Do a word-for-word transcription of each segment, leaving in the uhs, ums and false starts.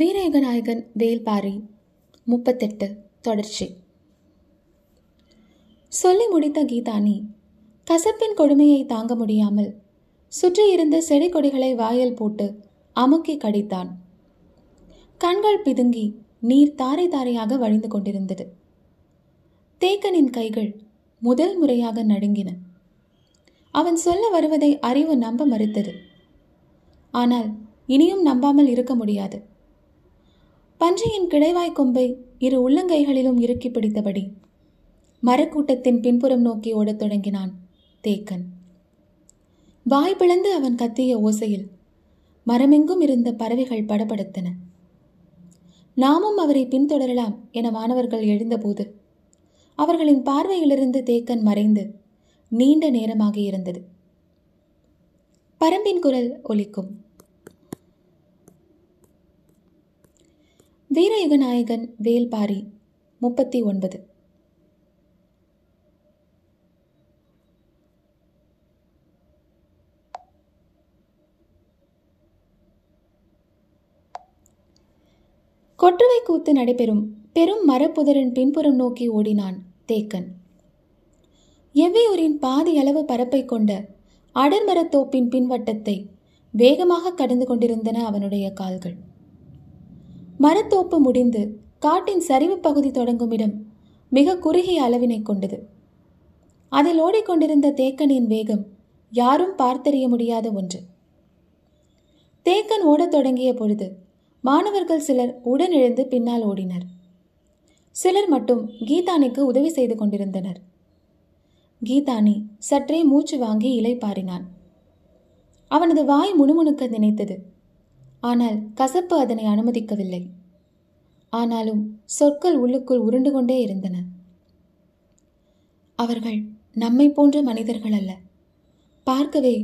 வீரயுக நாயகன் வேல்பாரி முப்பத்தெட்டு தொடர்ச்சி. சொல்லி முடித்த கீதானி கசப்பின் கொடுமையை தாங்க முடியாமல் சுற்றியிருந்த செடி கொடிகளை வாயில் போட்டு அமுக்கி கடித்தான். கண்கள் பிதுங்கி நீர் தாரை தாரையாக வழிந்து கொண்டிருந்தது. தேக்கனின் கைகள் முதல் முறையாக நடுங்கின. அவன் சொல்ல வருவதை அறிவு நம்ப மறுத்தது. ஆனால் இனியும் நம்பாமல் இருக்க முடியாது. பன்றியின் கிடைவாய் கொம்பை இரு உள்ளங்கைகளிலும் இறுக்கி பிடித்தபடி மரக்கூட்டத்தின் பின்புறம் நோக்கி ஓடத் தொடங்கினான் தேக்கன். வாய் பிளந்து அவன் கத்திய ஓசையில் மரமெங்கும் இருந்த பறவைகள் படபடத்தன. நாமும் அவரை பின்தொடரலாம் என மாணவர்கள் எழுந்தபோது அவர்களின் பார்வையிலிருந்து தேக்கன் மறைந்து நீண்ட நேரமாக இருந்தது. பரம்பின் குரல் ஒலிக்கும். வீரயுக நாயகன் வேல்பாரி முப்பத்தி ஒன்பது. கொற்றுவை கூத்து நடைபெறும் பெரும் மரப்புதரின் பின்புறம் நோக்கி ஓடினான் தேக்கன். எவ்வியூரின் பாதி அளவு பரப்பை கொண்ட அடர்மரத்தோப்பின் பின்வட்டத்தை வேகமாக கடந்து கொண்டிருந்தன அவனுடைய கால்கள். மரத்தோப்பு முடிந்து காட்டின் சரிவு பகுதி தொடங்கும் இடம் மிக குறுகிய அளவினை கொண்டது. அதில் ஓடிக்கொண்டிருந்த தேக்கனின் வேகம் யாரும் பார்த்தறிய முடியாத ஒன்று. தேக்கன் ஓடத் தொடங்கிய பொழுது மாணவர்கள் சிலர் உடனெழுந்து பின்னால் ஓடினர். சிலர் மட்டும் கீதானிக்கு உதவி செய்து கொண்டிருந்தனர். கீதானி சற்றே மூச்சு வாங்கி இலைப்பாரினான். அவனது வாய் முணுமுணுக்க நினைத்தது. ஆனால் கசப்பு அதனை அனுமதிக்கவில்லை. ஆனாலும் சொற்கள் உள்ளுக்குள் உருண்டு கொண்டே இருந்தன. அவர்கள் நம்மை போன்ற மனிதர்கள் அல்ல, பார்க்கவே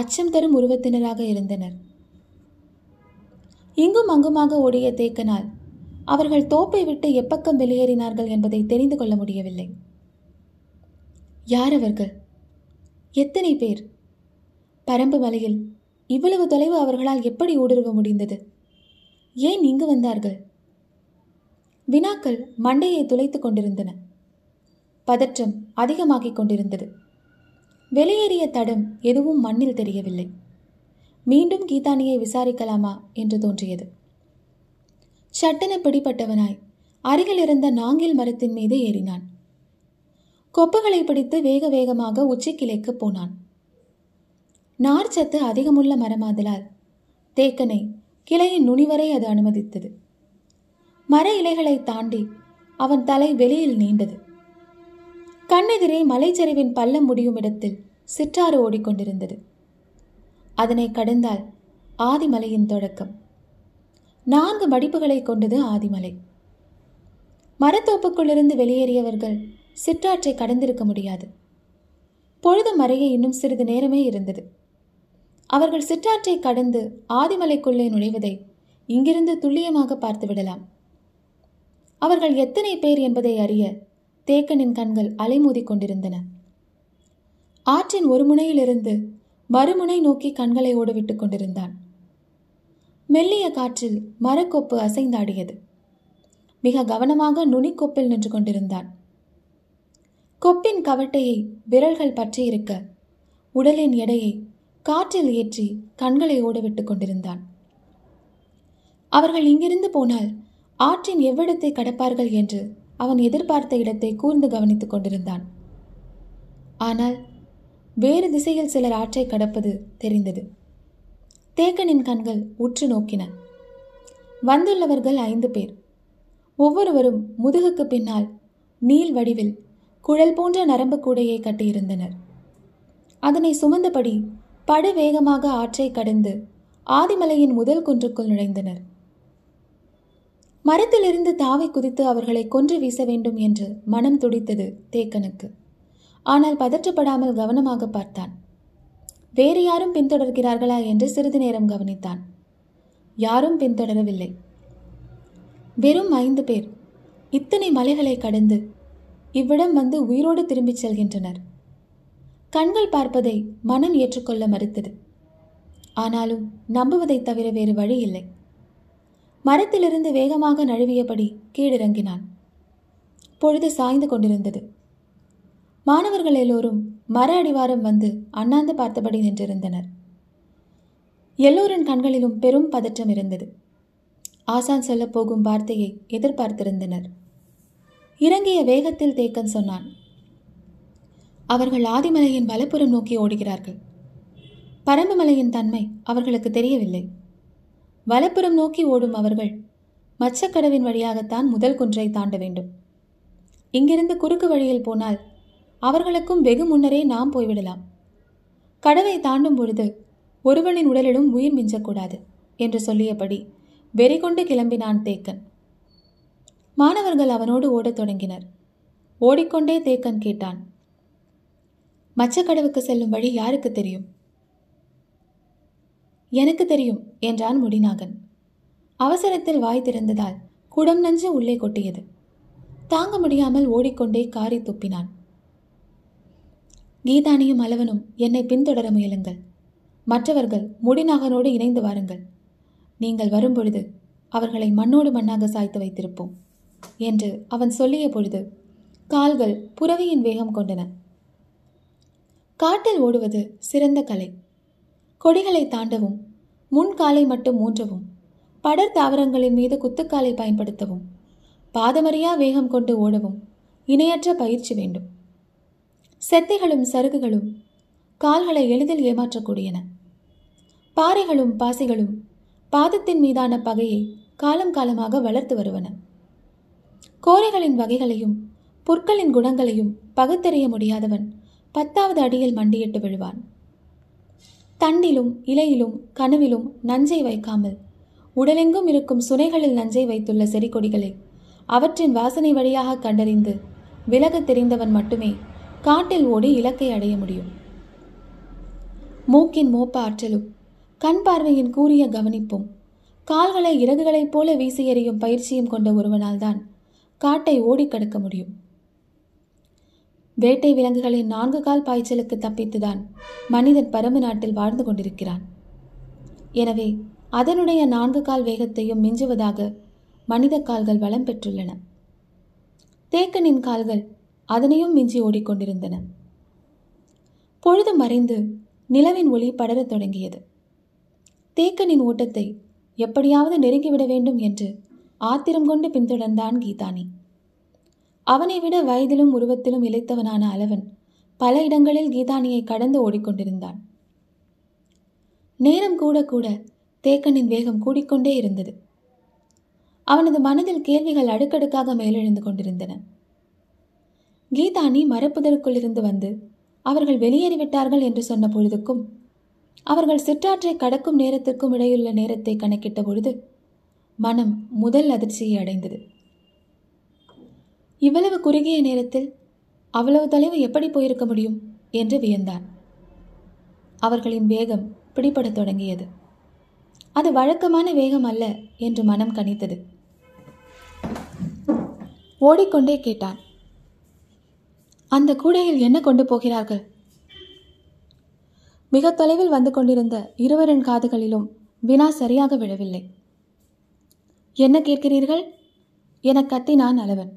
அச்சம் தரும் உருவத்தினராக இருந்தனர். இங்கும் அங்குமாக ஓடிய தேக்கனால் அவர்கள் தோப்பை விட்டு எப்பக்கம் வெளியேறினார்கள் என்பதை தெரிந்து கொள்ள முடியவில்லை. யார் அவர்கள்? எத்தனை பேர்? பரம்பு மலையில் இவ்வளவு தொலைவு அவர்களால் எப்படி ஊடுருவ முடிந்தது? ஏன் இங்கு வந்தார்கள்? வினாக்கள் மண்டையை துளைத்து கொண்டிருந்தன. பதற்றம் அதிகமாகிக் கொண்டிருந்தது. வெளியேறிய தடம் எதுவும் மண்ணில் தெரியவில்லை. மீண்டும் கீதானியை விசாரிக்கலாமா என்று தோன்றியது. சட்டென பிடிப்பட்டவனாய் அருகில் இருந்த நாங்கில் மரத்தின் மீது ஏறினான். கொப்புகளை பிடித்து வேக வேகமாக உச்சிக்கிளைக்கு போனான். நார்ச்சத்து அதிகமுள்ள மரமாதலால் தேக்கனை கிளையின் நுனிவரை அது அனுமதித்தது. மர இலைகளை தாண்டி அவன் தலை வெளியில் நீண்டது. கண்ணெதிரே மலைச்சரிவின் பள்ளம் முடியும் இடத்தில் சிற்றாறு ஓடிக்கொண்டிருந்தது. அதனை கடந்தால் ஆதிமலையின் தொடக்கம். நான்கு மடிப்புகளை கொண்டது ஆதிமலை. மரத்தோப்புக்குள்ளிருந்து வெளியேறியவர்கள் சிற்றாற்றை கடந்திருக்க முடியாது. பொழுது மறைய இன்னும் சிறிது நேரமே இருந்தது. அவர்கள் சிற்றாற்றை கடந்து ஆதிமலைக்குள்ளே நுழைவதை இங்கிருந்து துல்லியமாக பார்த்துவிடலாம். அவர்கள் எத்தனை பேர் என்பதை அறிய தேக்கனின் கண்கள் அலைமோதி கொண்டிருந்தன. ஆற்றின் ஒரு முனையிலிருந்து மறுமுனை நோக்கி கண்களை ஓடவிட்டுக் கொண்டிருந்தான். மெல்லிய காற்றில் மரக்கோப்பு அசைந்தாடியது. மிக கவனமாக நுனிக்கோப்பில் நின்று கொண்டிருந்தான். கொப்பின் கவட்டையை விரல்கள் பற்றியிருக்க உடலின் எடையை காற்றில் ஏற்றி கண்களை ஓடவிட்டுக் கொண்டிருந்தான். அவர்கள் இங்கிருந்து போனால் ஆற்றின் எவ்விடத்தை கடப்பார்கள் என்று அவன் எதிர்பார்த்த இடத்தை கூர்ந்து கவனித்துக் கொண்டிருந்தான். ஆனால் வேறு திசையில் சிலர் ஆற்றை கடப்பது தெரிந்தது. தேக்கனின் கண்கள் உற்று நோக்கின. வந்துள்ளவர்கள் ஐந்து பேர். ஒவ்வொருவரும் முதுகுக்கு பின்னால் நீள் வடிவில் குழல் போன்ற நரம்பு கூடையை கட்டியிருந்தனர். அதனை சுமந்தபடி படு வேகமாக ஆற்றை கடந்து ஆதிமலையின் முதல் குன்றுக்குள் நுழைந்தனர். மரத்திலிருந்து தாவி குதித்து அவர்களை கொன்று வீச வேண்டும் என்று மனம் துடித்தது தேக்கனுக்கு. ஆனால் பதற்றப்படாமல் கவனமாக பார்த்தான். வேறு யாரும் பின்தொடர்கிறார்களா என்று சிறிது நேரம் கவனித்தான். யாரும் பின்தொடரவில்லை. வெறும் ஐந்து பேர் இத்தனை மலைகளை கடந்து இவ்விடம் வந்து உயிரோடு திரும்பிச் செல்கின்றனர். கண்கள் பார்ப்பதை மனம் ஏற்றுக்கொள்ள மறுத்தது. ஆனாலும் நம்புவதை தவிர வேறு வழி இல்லை. மரத்திலிருந்து வேகமாக நழுவியபடி கீழிறங்கினான். பொழுது சாய்ந்து கொண்டிருந்தது. மாணவர்கள் எல்லோரும் மர அடிவாரம் வந்து அண்ணாந்து பார்த்தபடி நின்றிருந்தனர். எல்லோரின் கண்களிலும் பெரும் பதற்றம் இருந்தது. ஆசான் சொல்ல போகும் வார்த்தையை எதிர்பார்த்திருந்தனர். இறங்கிய வேகத்தில் தேக்கன் சொன்னான், அவர்கள் ஆதிமலையின் வலப்புறம் நோக்கி ஓடுகிறார்கள். பரம்புமலையின் தன்மை அவர்களுக்கு தெரியவில்லை. வலப்புறம் நோக்கி ஓடும் அவர்கள் மச்சக்கடவின் வழியாகத்தான் முதல் குன்றை தாண்ட வேண்டும். இங்கிருந்து குறுக்கு வழியில் போனால் அவர்களுக்கும் வெகு முன்னரே நாம் போய்விடலாம். கடவை தாண்டும் பொழுது ஒருவனின் உடலிலும் உயிர் மிஞ்சக்கூடாது என்று சொல்லியபடி வெறிகொண்டு கிளம்பினான் தேக்கன். மாணவர்கள் அவனோடு ஓடத் தொடங்கினர். ஓடிக்கொண்டே தேக்கன் கேட்டான், மச்சக்கடவுக்கு செல்லும் வழி யாருக்கு தெரியும்? எனக்கு தெரியும் என்றான் முடிநாகன். அவசரத்தில் வாய் திறந்ததால் குடம் நஞ்சு உள்ளே கொட்டியது. தாங்க முடியாமல் ஓடிக்கொண்டே காரி துப்பினான். கீதானியும் அளவனும் என்னை பின்தொடர முயலுங்கள். மற்றவர்கள் முடிநாகனோடு இணைந்து வாருங்கள். நீங்கள் வரும்பொழுது அவர்களை மண்ணோடு மண்ணாக சாய்த்து வைத்திருப்போம் என்று அவன் சொல்லிய பொழுது கால்கள் புரவியின் வேகம் கொண்டன. காட்டில் ஓடுவது சிறந்த கலை. கொடிகளை தாண்டவும், முன்காலை மட்டும் ஊன்றவும், படர் தாவரங்களின் மீது குத்துக்காலை பயன்படுத்தவும், பாதமறியா வேகம் கொண்டு ஓடவும் இணையற்ற பயிற்சி வேண்டும். செத்தைகளும் சருகுகளும் கால்களை எளிதில் ஏமாற்றக்கூடியன. பாறைகளும் பாசிகளும் பாதத்தின் மீதான பகையை காலம் காலமாக வளர்த்து வருவன. கோரைகளின் வகைகளையும் புற்களின் குணங்களையும் பகுத்தறிய முடியாதவன் பத்தாவது அடியில் மண்டியிட்டு விழுவான். தண்டிலும் இலையிலும் கனவிலும் நஞ்சை வைக்காமல் உடலெங்கும் இருக்கும் சுனைகளில் நஞ்சை வைத்துள்ள செறிகொடிகளை அவற்றின் வாசனை வழியாக கண்டறிந்து விலக தெரிந்தவன் மட்டுமே காட்டில் ஓடி இலக்கை அடைய முடியும். மூக்கின் மோப்ப ஆற்றலும் கண் பார்வையின் கூரிய கவனிப்பும் கால்களை இறகுகளைப் போல வீசி எறியும் பயிற்சியும் கொண்ட ஒருவனால்தான் காட்டை ஓடி கடக்க முடியும். வேட்டை விலங்குகளின் நான்கு கால் பாய்ச்சலுக்கு தப்பித்துதான் மனிதன் பரம்பு நாட்டில் வாழ்ந்து கொண்டிருக்கிறான். எனவே அதனுடைய நான்கு கால் வேகத்தையும் மிஞ்சுவதாக மனித கால்கள் வளம் பெற்றுள்ளன. தேக்கனின் கால்கள் அதனையும் மிஞ்சி ஓடிக்கொண்டிருந்தன. பொழுது மறைந்து நிலவின் ஒளி படரத் தொடங்கியது. தேக்கனின் ஓட்டத்தை எப்படியாவது நெருங்கிவிட வேண்டும் என்று ஆத்திரம் கொண்டு பின்தொடர்ந்தான் கீதானி. அவனை விட வயதிலும் உருவத்திலும் இளைத்தவனான அளவன் பல இடங்களில் கீதானியை கடந்து ஓடிக்கொண்டிருந்தான். நேரம் கூட கூட தேக்கனின் வேகம் கூடிக்கொண்டே இருந்தது. அவனது மனதில் கேள்விகள் அடுக்கடுக்காக மேலெழுந்து கொண்டிருந்தன. கீதானி மரப்புதலுக்குள் இருந்து வந்து அவர்கள் வெளியேறிவிட்டார்கள் என்று சொன்ன பொழுதுக்கும் அவர்கள் சிற்றாற்றை கடக்கும் நேரத்திற்கும் இடையுள்ள நேரத்தை கணக்கிட்ட பொழுது மனம் முதல் அதிர்ச்சியை அடைந்தது. இவ்வளவு குறுகிய நேரத்தில் அவ்வளவு தொலைவு எப்படி போயிருக்க முடியும் என்று வியந்தான். அவர்களின் வேகம் பிடிபடத் தொடங்கியது. அது வழக்கமான வேகம் அல்ல என்று மனம் கணித்தது. ஓடிக்கொண்டே கேட்டான், அந்த கூடையில் என்ன கொண்டு போகிறார்கள்? மிக தொலைவில் வந்து கொண்டிருந்த இருவரின் காதுகளிலும் வினா சரியாக விழவில்லை. என்ன கேட்கிறீர்கள் என கத்தினான் அளவன்.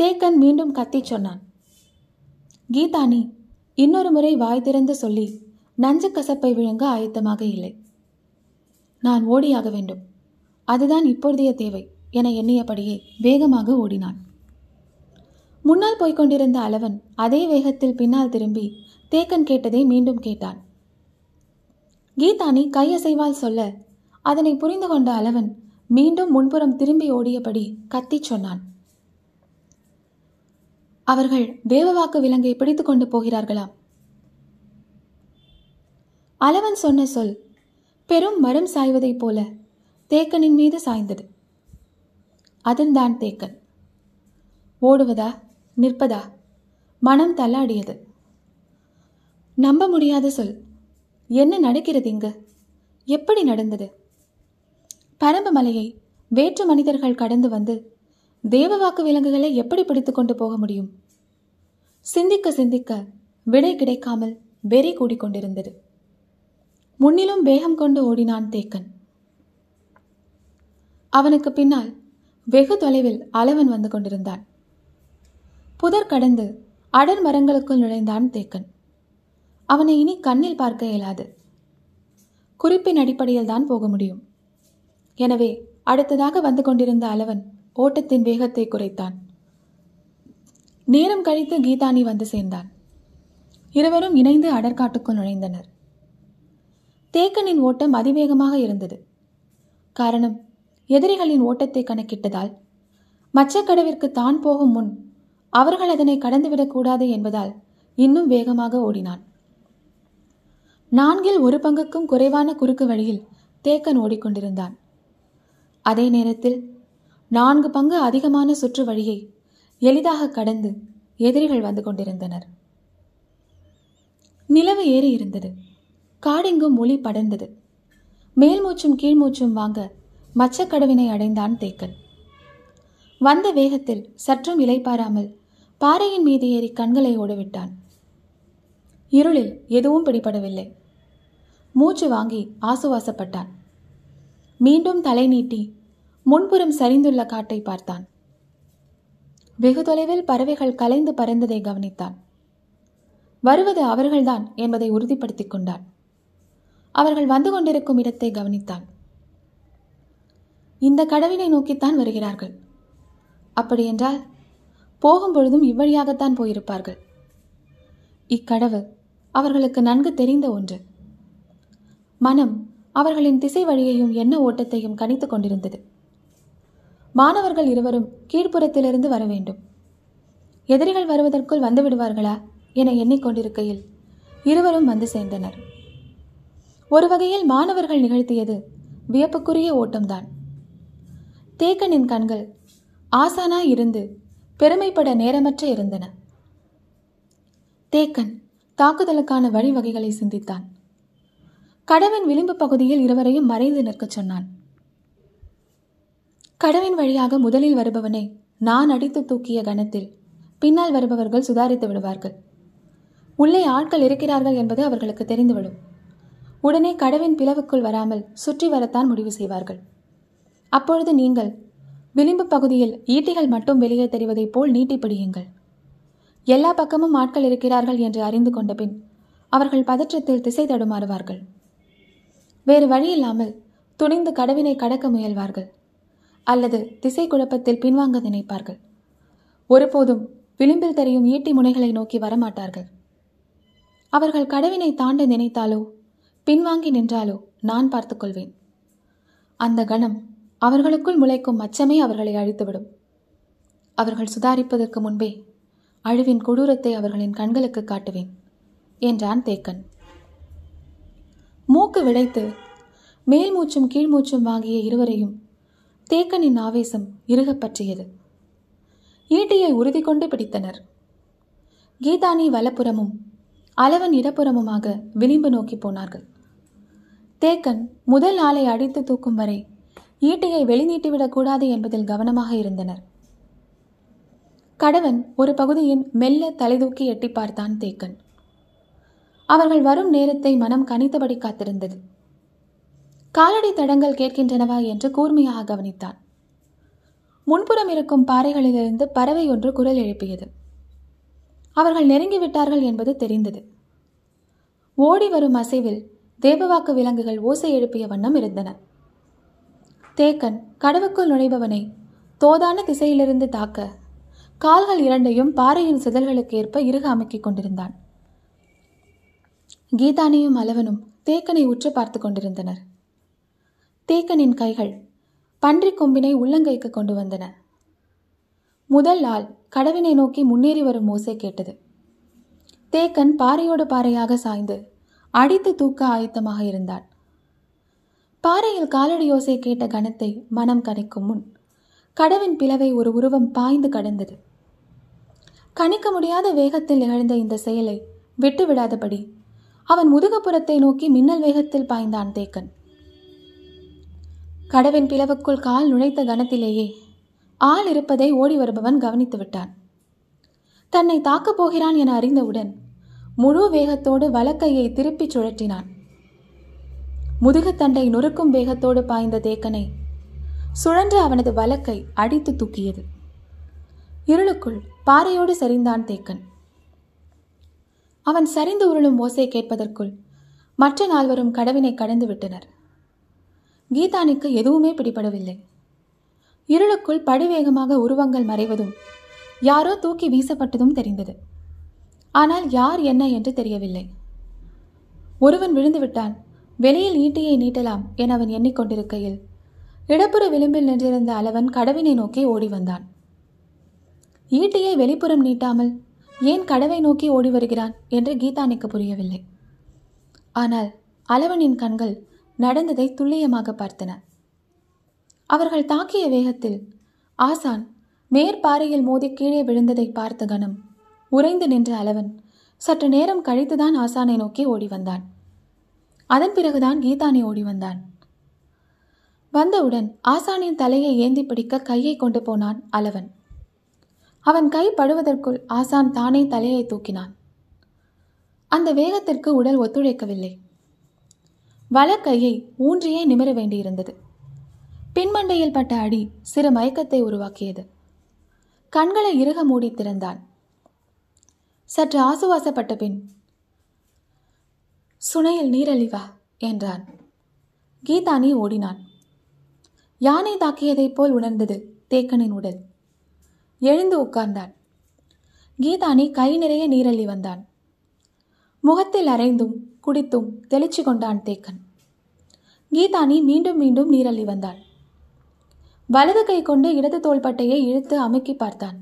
தேக்கன் மீண்டும் கத்தி சொன்னான். கீதானி இன்னொரு முறை வாய் திறந்து சொல்லி நஞ்சு கசப்பை விழுங்க ஆயத்தமாக இல்லை. நான் ஓடியாக வேண்டும், அதுதான் இப்பொழுதைய தேவை என எண்ணியபடியே வேகமாக ஓடினான். முன்னால் போய்கொண்டிருந்த அளவன் அதே வேகத்தில் பின்னால் திரும்பி தேக்கன் கேட்டதை மீண்டும் கேட்டான். கீதானி கையசைவால் சொல்ல அதனை புரிந்து கொண்ட அளவன் மீண்டும் முன்புறம் திரும்பி ஓடியபடி கத்தி சொன்னான், அவர்கள் தேவவாக்கு விலங்கை பிடித்து கொண்டு போகிறார்களாம். அளவன் சொன்ன சொல் பெரும் மரம் சாய்வதைப் போல தேக்கனின் மீது சாய்ந்தது. அதில்தான் தேக்கன். ஓடுவதா நிற்பதா மனம் தள்ளாடியது. நம்ப முடியாத சொல். என்ன நடக்கிறது இங்கு? எப்படி நடந்தது? பரம்பு மலையை வேற்று மனிதர்கள் கடந்து வந்து தேவவாக்கு விலங்குகளை எப்படி பிடித்து கொண்டு போக முடியும்? சிந்திக்க சிந்திக்க விடை கிடைக்காமல் வெறி கூடிக்கொண்டிருந்தது. முன்னிலும் வேகம் கொண்டு ஓடினான் தேக்கன். அவனுக்கு பின்னால் வெகு தொலைவில் அளவன் வந்து கொண்டிருந்தான். புதர் கடந்து அடர் மரங்களுக்குள் நுழைந்தான் தேக்கன். அவனை இனி கண்ணில் பார்க்க இயலாது. குறிப்பின் அடிப்படையில் தான் போக முடியும். எனவே அடுத்ததாக வந்து கொண்டிருந்த அளவன் ஓட்டத்தின் வேகத்தை குறைத்தான். நேரம் கழித்து கீதானி வந்து சேர்ந்தான். இருவரும் இணைந்து அடற்காட்டுக்குள் நுழைந்தனர். தேக்கனின் ஓட்டம் அதிவேகமாக இருந்தது. காரணம், எதிரிகளின் ஓட்டத்தை கணக்கிட்டதால் மச்சக்கடவிற்கு தான் போகும் முன் அவர்கள் அதனை கடந்துவிடக்கூடாது என்பதால் இன்னும் வேகமாக ஓடினான். நான்கில் ஒரு பங்குக்கும் குறைவான குறுக்கு வழியில் தேக்கன் ஓடிக்கொண்டிருந்தான். அதே நேரத்தில் நான்கு பங்கு அதிகமான சுற்று வழியை எளிதாக கடந்து எதிரிகள் வந்து கொண்டிருந்தனர். நிலவு ஏறி இருந்தது. காடெங்கும் ஒளி படர்ந்தது. மேல்மூச்சும் கீழ்மூச்சும் வாங்க மச்சக்கடவினை அடைந்தான் தேக்கன். வந்த வேகத்தில் சற்றும் இலைப்பாராமல் பாறையின் மீது ஏறி கண்களை ஓடவிட்டான். இருளில் எதுவும் பிடிபடவில்லை. மூச்சு வாங்கி ஆசுவாசப்பட்டான். மீண்டும் தலை நீட்டி முன்புறம் சரிந்துள்ள காட்டை பார்த்தான். வெகு தொலைவில் பறவைகள் கலைந்து பறந்ததை கவனித்தான். வருவது அவர்கள்தான் என்பதை உறுதிப்படுத்திக் கொண்டான். அவர்கள் வந்து கொண்டிருக்கும் இடத்தை கவனித்தான். இந்த கடவினை நோக்கித்தான் வருகிறார்கள். அப்படியென்றால் போகும்பொழுதும் இவ்வழியாகத்தான் போயிருப்பார்கள். இக்கடவு அவர்களுக்கு நன்கு தெரிந்த ஒன்று. மனம் அவர்களின் திசை வழியையும் எண்ண ஓட்டத்தையும் கணித்து கொண்டிருந்தது. மாணவர்கள் இருவரும் கீழ்ப்புறத்திலிருந்து வர வேண்டும். எதிரிகள் வருவதற்குள் வந்துவிடுவார்களா என எண்ணிக்கொண்டிருக்கையில் இருவரும் வந்து சேர்ந்தனர். ஒரு வகையில் மாணவர்கள் நிகழ்த்தியது வியப்புக்குரிய ஓட்டம்தான். தேக்கனின் கண்கள் ஆசானாய் இருந்து பெருமைப்பட நேரமற்ற இருந்தன. தேக்கன் தாக்குதலுக்கான வழிவகைகளை சிந்தித்தான். கடவின் விளிம்பு பகுதியில் இருவரையும் மறைந்து நிற்கச் சொன்னான். கடவின் வழியாக முதலில் வருபவனை நான் அடித்து தூக்கிய கணத்தில் பின்னால் வருபவர்கள் சுதாரித்து விடுவார்கள். உள்ளே ஆட்கள் இருக்கிறார்கள் என்பது அவர்களுக்கு தெரிந்துவிடும். உடனே கடவின் பிளவுக்குள் வராமல் சுற்றி வரத்தான் முடிவு செய்வார்கள். அப்பொழுது நீங்கள் விளிம்பு பகுதியில் ஈட்டிகள் மட்டும் வெளியே தெரிவதைப் போல் நீட்டிப்பிடியுங்கள். எல்லா பக்கமும் ஆட்கள் இருக்கிறார்கள் என்று அறிந்து கொண்ட பின் அவர்கள் பதற்றத்தில் திசை தடுமாறுவார்கள். வேறு வழியில்லாமல் துணிந்து கடவினை கடக்க முயல்வார்கள் அல்லது திசை குழப்பத்தில் பின்வாங்க நினைப்பார்கள். ஒருபோதும் விளிம்பில் தெரியும் ஈட்டி முனைகளை நோக்கி வரமாட்டார்கள். அவர்கள் கடவினை தாண்ட நினைத்தாலோ பின்வாங்கி நின்றாலோ நான் பார்த்துக்கொள்வேன். அந்த கணம் அவர்களுக்குள் முளைக்கும் மச்சமே அவர்களை அழித்துவிடும். அவர்கள் சுதாரிப்பதற்கு முன்பே அழிவின் கொடூரத்தை அவர்களின் கண்களுக்கு காட்டுவேன் என்றான் தேக்கன். மூக்கு விடைத்து மேல்மூச்சும் கீழ்மூச்சும் வாங்கிய இருவரையும் தேக்கனின் ஆவேசம் இறுகப்பற்றியது. ஈட்டியை உறுதி கொண்டு பிடித்தனர். கீதானி வலப்புறமும் அளவன் இடப்புறமுமாக விளிம்பு நோக்கி போனார்கள். தேக்கன் முதல் ஆளை அடித்து தூக்கும் வரை ஈட்டியை வெளிநீட்டிவிடக்கூடாது என்பதில் கவனமாக இருந்தனர். கடவன் ஒரு பகுதியின் மெல்ல தலைதூக்கி எட்டி பார்த்தான் தேக்கன். அவர்கள் வரும் நேரத்தை மனம் கணித்தபடி காத்திருந்தது. காலடி தடங்கள் கேட்கின்றனவா என்று கூர்மையாக கவனித்தான். முன்புறம் இருக்கும் பாறைகளிலிருந்து பறவை ஒன்று குரல் எழுப்பியது. அவர்கள் நெருங்கிவிட்டார்கள் என்பது தெரிந்தது. ஓடி வரும் அசைவில் தேவவாக்கு விலங்குகள் ஓசை எழுப்பிய வண்ணம் இருந்தன. தேக்கன் கடவுக்குள் நுழைபவனை தோதான திசையிலிருந்து தாக்க கால்கள் இரண்டையும் பாறையின் சிதல்களுக்கு ஏற்ப இறுக அமைக்கிக் கொண்டிருந்தான். கீதானியும் அளவனும் தேக்கனை உற்று பார்த்து கொண்டிருந்தனர். தேக்கனின் கைகள் பன்றி கொம்பினை உள்ளங்கைக்கு கொண்டு வந்தன. முதல் ஆள் கடவினை நோக்கி முன்னேறி வரும் ஓசை கேட்டது. தேக்கன் பாறையோடு பாறையாக சாய்ந்து அடித்து தூக்க ஆயத்தமாக இருந்தான். பாறையில் காலடி ஓசை கேட்ட கணத்தை மனம் கணிக்கும் முன் கடவின் பிளவை ஒரு உருவம் பாய்ந்து கடந்தது. கணிக்க முடியாத வேகத்தில் நிகழ்ந்த இந்த செயலை விட்டுவிடாதபடி அவன் முதுகுப்புறத்தை நோக்கி மின்னல் வேகத்தில் பாய்ந்தான் தேக்கன். கடவின் பிளவுக்குள் கால் நுழைத்த கணத்திலேயே ஆள் இருப்பதை ஓடி வருபவன் கவனித்து விட்டான். தன்னை தாக்கப் போகிறான் என அறிந்தவுடன் முழு வேகத்தோடு வலக்கையை திருப்பிச் சுழற்றினான். முதுகுத்தண்டை நொறுக்கும் வேகத்தோடு பாய்ந்த தேக்கனை சுழன்று அவனது வலக்கை அடித்து தூக்கியது. இருளுக்குள் பாறையோடு சரிந்தான் தேக்கன். அவன் சரிந்து உருளும் ஓசை கேட்பதற்குள் மற்ற நால்வரும் கடவினை கடந்து விட்டனர். கீதானுக்கு எதுவுமே பிடிபடவில்லை. இருளுக்குள் படுவேகமாக உருவங்கள் மறைவதும் யாரோ தூக்கி வீசப்பட்டதும் தெரிந்தது. ஆனால் யார் என்ன என்று தெரியவில்லை. ஒருவன் விழுந்து விட்டான், வெளியில் ஈட்டியை நீட்டலாம் என அவன் எண்ணிக்கொண்டிருக்கையில் இடப்புற விளிம்பில் நின்றிருந்த அளவன் கடவினை நோக்கி ஓடி வந்தான். ஈட்டியை வெளிப்புறம் நீட்டாமல் ஏன் கடவை நோக்கி ஓடி வருகிறான் என்று கீதானுக்கு புரியவில்லை. ஆனால் அளவனின் கண்கள் நடந்ததை துல்லியமாக பார்த்தன. அவர்கள் தாக்கிய வேகத்தில் ஆசான் மேற்பாறையில் மோதி கீழே விழுந்ததை பார்த்த கணம் உறைந்து நின்ற அளவன் சற்று நேரம் கழித்துதான் ஆசானை நோக்கி ஓடி வந்தான். அதன் பிறகுதான் கீதானை ஓடி வந்தான். வந்தவுடன் ஆசானின் தலையை ஏந்தி பிடிக்க கையை கொண்டு போனான் அளவன். அவன் கை படுவதற்குள் ஆசான் தானே தலையை தூக்கினான். அந்த வேகத்திற்கு உடல் ஒத்துழைக்கவில்லை. வலக்கையை ஊன்றியே நிமிர வேண்டியிருந்தது. பின்மண்டையில் பட்ட அடி சிறு மயக்கத்தை உருவாக்கியது. கண்களை இறுக மூடி திறந்தான். சற்று ஆசுவாசப்பட்ட பின் சுனையில் நீரழிவா என்றான். கீதானி ஓடினான். யானை தாக்கியதைப் போல் உணர்ந்தது தேக்கனின் உடல். எழுந்து உட்கார்ந்தான். கீதானி கை நிறைய நீரள்ளி வந்தான். முகத்தில் அரைந்தும் குடித்தும் தெளிச்சு கொண்டான் தேக்கன். கீதானி மீண்டும் மீண்டும் நீரள்ளி வந்தாள். வலது கை கொண்டு இடது தோள்பட்டையை இழுத்து அமுக்கி பார்த்தான்.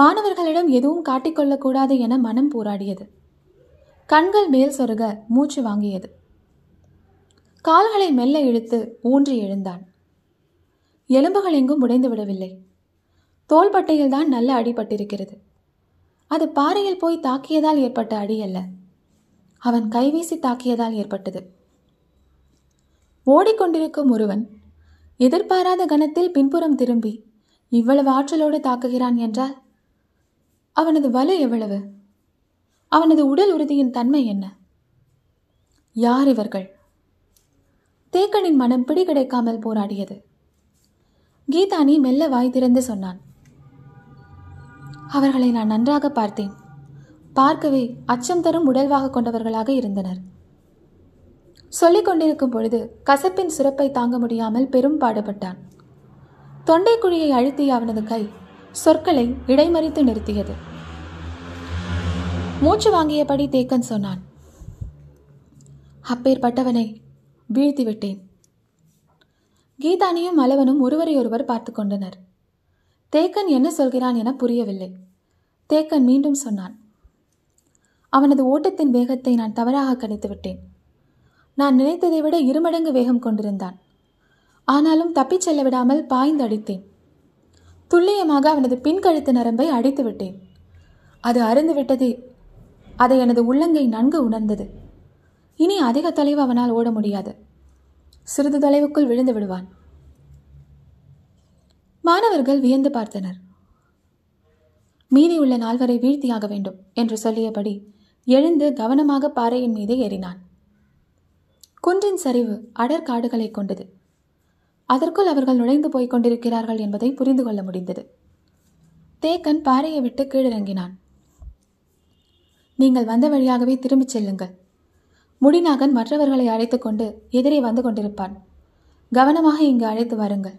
மாணவர்களிடம் எதுவும் காட்டிக்கொள்ளக்கூடாது என மனம் போராடியது. கண்கள் மேல் சொருக மூச்சு வாங்கியது. கால்களை மெல்ல இழுத்து ஊன்றி எழுந்தான். எலும்புகள் எங்கும் உடைந்து விடவில்லை. தோள்பட்டையில் தான் நல்ல அடிபட்டிருக்கிறது. அது பாறையில் போய் தாக்கியதால் ஏற்பட்ட அடி அல்ல, அவன் கைவீசி தாக்கியதால் ஏற்பட்டது. ஓடிக்கொண்டிருக்கும் ஒருவன் எதிர்பாராத கணத்தில் பின்புறம் திரும்பி இவ்வளவு ஆற்றலோடு தாக்குகிறான் என்றால் அவனது வலு எவ்வளவு, அவனது உடல் உறுதியின் தன்மை என்ன? யார் இவர்கள்? தேக்கனின் மனம் பிடி கிடைக்காமல் போராடியது. கீதானி மெல்ல வாய் திறந்து சொன்னான், அவர்களை நான் நன்றாக பார்த்தேன். பார்க்கவே அச்சம் தரும் உடல்வாக கொண்டவர்களாக இருந்தனர். சொல்லிக் கொண்டிருக்கும் பொழுது கசப்பின் சுரப்பை தாங்க முடியாமல் பெரும் பாடுபட்டான். தொண்டை குழியை அழுத்திய அவனது கை சொற்களை இடைமறித்து நிறுத்தியது. மூச்சு வாங்கியபடி தேக்கன் சொன்னான், அப்பேற்பட்டவனை வீழ்த்திவிட்டேன். கீதானியும் அளவனும் ஒருவரையொருவர் பார்த்து கொண்டனர். தேக்கன் என்ன சொல்கிறான் என புரியவில்லை. தேக்கன் மீண்டும் சொன்னான், அவனது ஓட்டத்தின் வேகத்தை நான் தவறாக கணித்துவிட்டேன். நான் நினைத்ததை விட இருமடங்கு வேகம் கொண்டிருந்தான். ஆனாலும் தப்பிச் செல்ல விடாமல் பாய்ந்து அடித்தேன். துல்லியமாக அவனது பின்கழுத்து நரம்பை அடித்து விட்டேன். அது அருந்து விட்டது. அதை எனது உள்ளங்கை நன்கு உணர்ந்தது. இனி அதிக தொலைவு அவனால் ஓட முடியாது. சிறிது தொலைவுக்குள் விழுந்து விடுவான். மாணவர்கள் வியந்து பார்த்தனர். மீதி உள்ள நால்வரை வீழ்த்தியாக வேண்டும் என்று சொல்லியபடி எழுந்து கவனமாக பாறையின் மீது ஏறினான். குன்றின் சரிவு அடற்காடுகளை கொண்டது. அதற்குள் அவர்கள் நுழைந்து போய்க் கொண்டிருக்கிறார்கள் என்பதை புரிந்து கொள்ள முடிந்தது. தேக்கன் பாறையை விட்டு கீழிறங்கினான். நீங்கள் வந்த வழியாகவே திரும்பிச் செல்லுங்கள். முடிநாகன் மற்றவர்களை அழைத்து கொண்டு எதிரே வந்து கொண்டிருப்பான். கவனமாக இங்கு அழைத்து வாருங்கள்.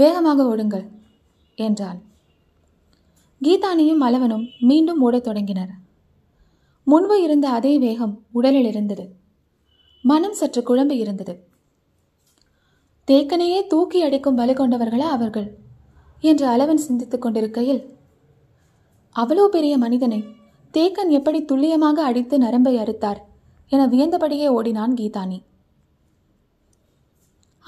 வேகமாக ஓடுங்கள் என்றான். கீதானியும் அளவனும் மீண்டும் ஓடத் தொடங்கினர். முன்பு இருந்த அதே வேகம் உடலில் இருந்தது. மனம் சற்று குழம்பி இருந்தது. தேக்கனையே தூக்கி அடிக்கும் வலு கொண்டவர்களா அவர்கள் என்று அளவன் சிந்தித்துக் கொண்டிருக்கையில், அவ்வளோ பெரிய மனிதனை தேக்கன் எப்படி துல்லியமாக அடித்து நரம்பை அறுத்தார் என வியந்தபடியே ஓடினான் கீதானி.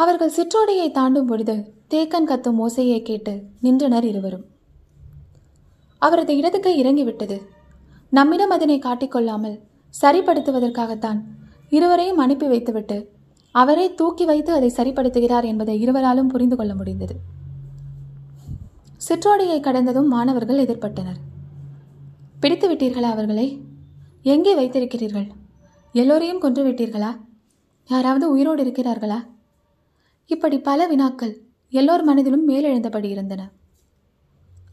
அவர்கள் சிற்றோடையை தாண்டும் பொழுது தேக்கன் கத்தும் ஓசையை கேட்டு நின்றனர் இருவரும். அவரது இடத்துக்கு இறங்கிவிட்டது. நம்மிடம் அதனை காட்டிக்கொள்ளாமல் சரிப்படுத்துவதற்காகத்தான் இருவரையும் அனுப்பி வைத்துவிட்டு அவரே தூக்கி வைத்து அதை சரிப்படுத்துகிறார் என்பதை இருவராலும் புரிந்து கொள்ள முடிந்தது. சிற்றோடையை கடந்ததும் மாணவர்கள் எதிர்பட்டனர். பிடித்து விட்டீர்களா அவர்களை? எங்கே வைத்திருக்கிறீர்கள்? எல்லோரையும் கொன்று விட்டீர்களா? யாராவது உயிரோடு இருக்கிறார்களா? இப்படி பல வினாக்கள் எல்லோர் மனதிலும் மேலெழுந்தபடி இருந்தன.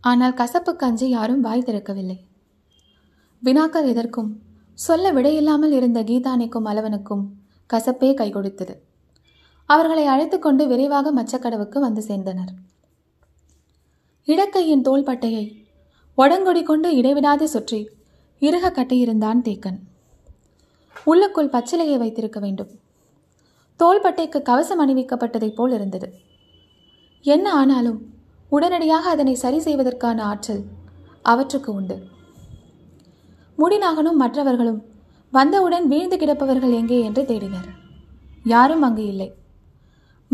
ஆனால் கசப்புக்கு அஞ்சி யாரும் வாய் திறக்கவில்லை. வினாக்கள் எதற்கும் சொல்ல விடையில்லாமல் இருந்த கீதானிக்கும் அளவனுக்கும் கசப்பே கை கொடுத்தது. அவர்களை அழைத்து கொண்டு விரைவாக மச்சக்கடவுக்கு வந்து சேர்ந்தனர். இடக்கையின் தோள்பட்டையை ஒடங்கொடி கொண்டு இடைவிடாது சுற்றி இறுக கட்டியிருந்தான் தேக்கன். உள்ளுக்குள் பச்சிலையை வைத்திருக்க வேண்டும். தோள்பட்டைக்கு கவசம் அணிவிக்கப்பட்டதைப் போல் இருந்தது. என்ன ஆனாலும் உடனடியாக அதனை சரி செய்வதற்கான ஆற்றல் அவற்றுக்கு உண்டு. முடிநாகனும் மற்றவர்களும் வந்தவுடன் வீழ்ந்து கிடப்பவர்கள் எங்கே என்று தேடினர். யாரும் அங்கு இல்லை.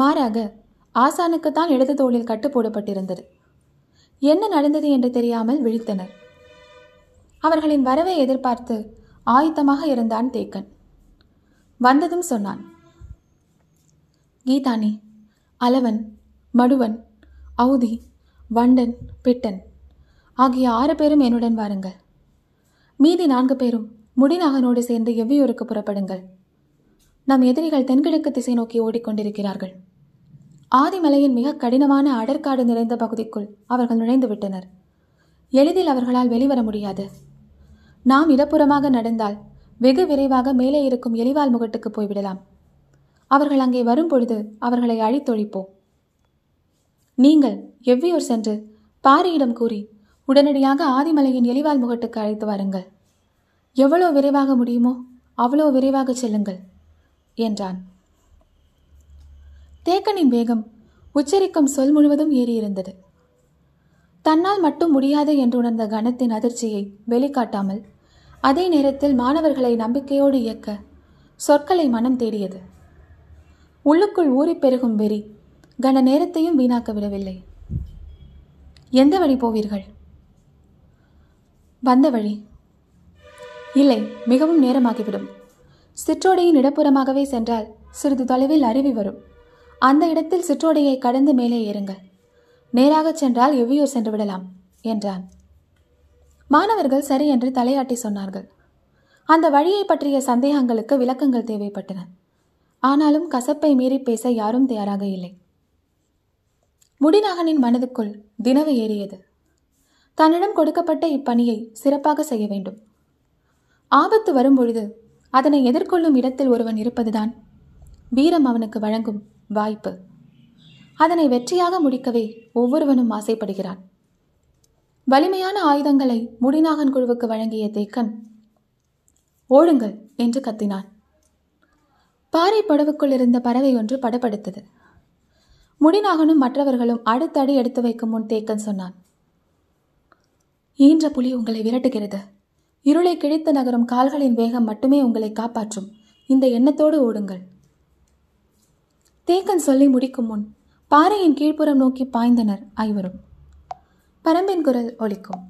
மாறாக ஆசானுக்குத்தான் இடது தோளில் கட்டு போடப்பட்டிருந்தது. என்ன நடந்தது என்று தெரியாமல் விழித்தனர். அவர்களின் வரவை எதிர்பார்த்து ஆயத்தமாக இருந்தான் தேக்கன். வந்ததும் சொன்னான், கீதானி, அளவன், மடுவன், அவுதி, வண்டன், பிட்டன் ஆகிய ஆறு பேரும் என்னுடன் வாருங்கள். மீதி நான்கு பேரும் முடிநாகனோடு சேர்ந்து எவ்வியூருக்கு புறப்படுங்கள். நம் எதிரிகள் தென்கிழக்கு திசை நோக்கி ஓடிக்கொண்டிருக்கிறார்கள். ஆதிமலையின் மிக கடினமான அடற்காடு நிறைந்த பகுதிக்குள் அவர்கள் நுழைந்து விட்டனர். எளிதில் அவர்களால் வெளிவர முடியாது. நாம் இடப்புறமாக நடந்தால் வெகு விரைவாக மேலே இருக்கும் எலிவால் முகட்டுக்கு போய்விடலாம். அவர்கள் அங்கே வரும்பொழுது அவர்களை அழித்தொழிப்போம். நீங்கள் எவ்வியூர் சென்று பாரியிடம் கூறி உடனடியாக ஆதிமலையின் எலிவால் முகட்டுக்கு அழைத்து வாருங்கள். எவ்வளோ விரைவாக முடியுமோ அவ்வளோ விரைவாக செல்லுங்கள் என்றான். தேக்கனின் வேகம் உச்சரிக்கும் சொல் முழுவதும் ஏறியிருந்தது. தன்னால் மட்டும் முடியாது என்று உணர்ந்த கணத்தின் அதிர்ச்சியை வெளிக்காட்டாமல் அதே நேரத்தில் மாணவர்களை நம்பிக்கையோடு இயக்க சொற்களை மனம் தேடியது. உள்ளுக்குள் ஊறி பெருகும் வெறி கன நேரத்தையும் வீணாக்க விடவில்லை. எந்த வழி போவீர்கள்? வந்த வழி. இல்லை, மிகவும் நேரமாகிவிடும். சிற்றோடையின் இடப்புறமாகவே சென்றால் சிறிது தொலைவில் அருவி வரும். அந்த இடத்தில் சிற்றோடையை கடந்து மேலே ஏறுங்கள். நேராக சென்றால் எவ்வியூர் சென்று விடலாம் என்றான். மாணவர்கள் சரி என்று தலையாட்டி சொன்னார்கள். அந்த வழியை பற்றிய சந்தேகங்களுக்கு விளக்கங்கள் தேவைப்பட்டன. ஆனாலும் கசப்பை மீறி பேச யாரும் தயாராக இல்லை. முடிநாகனின் மனதுக்குள் தினவு ஏறியது. தன்னிடம் கொடுக்கப்பட்ட இப்பணியை சிறப்பாக செய்ய வேண்டும். ஆபத்து வரும்பொழுது அதனை எதிர்கொள்ளும் இடத்தில் ஒருவன் இருப்பதுதான் வீரம் அவனுக்கு வழங்கும் வாய்ப்பு. அதனை வெற்றியாக முடிக்கவே ஒவ்வொருவனும் ஆசைப்படுகிறான். வலிமையான ஆயுதங்களை முடிநாகன் குழுவுக்கு வழங்கிய தேக்கன் ஓடுங்கள் என்று கத்தினான். பாறை படவுக்குள் இருந்த பறவை ஒன்று படப்படுத்தது. முடிநாகனும் மற்றவர்களும் அடுத்தடி எடுத்து வைக்கும் முன் தேக்கன் சொன்னான், ஈன்ற புலி உங்களை விரட்டுகிறது. இருளை கிழித்து நகரும் கால்களின் வேகம் மட்டுமே உங்களை காப்பாற்றும். இந்த எண்ணத்தோடு ஓடுங்கள். தேக்கன் சொல்லி முடிக்கும் முன் பாறையின் கீழ்ப்புறம் நோக்கி பாய்ந்தனர் ஐவரும். பரம்பின் குரல் ஒலிக்கும்.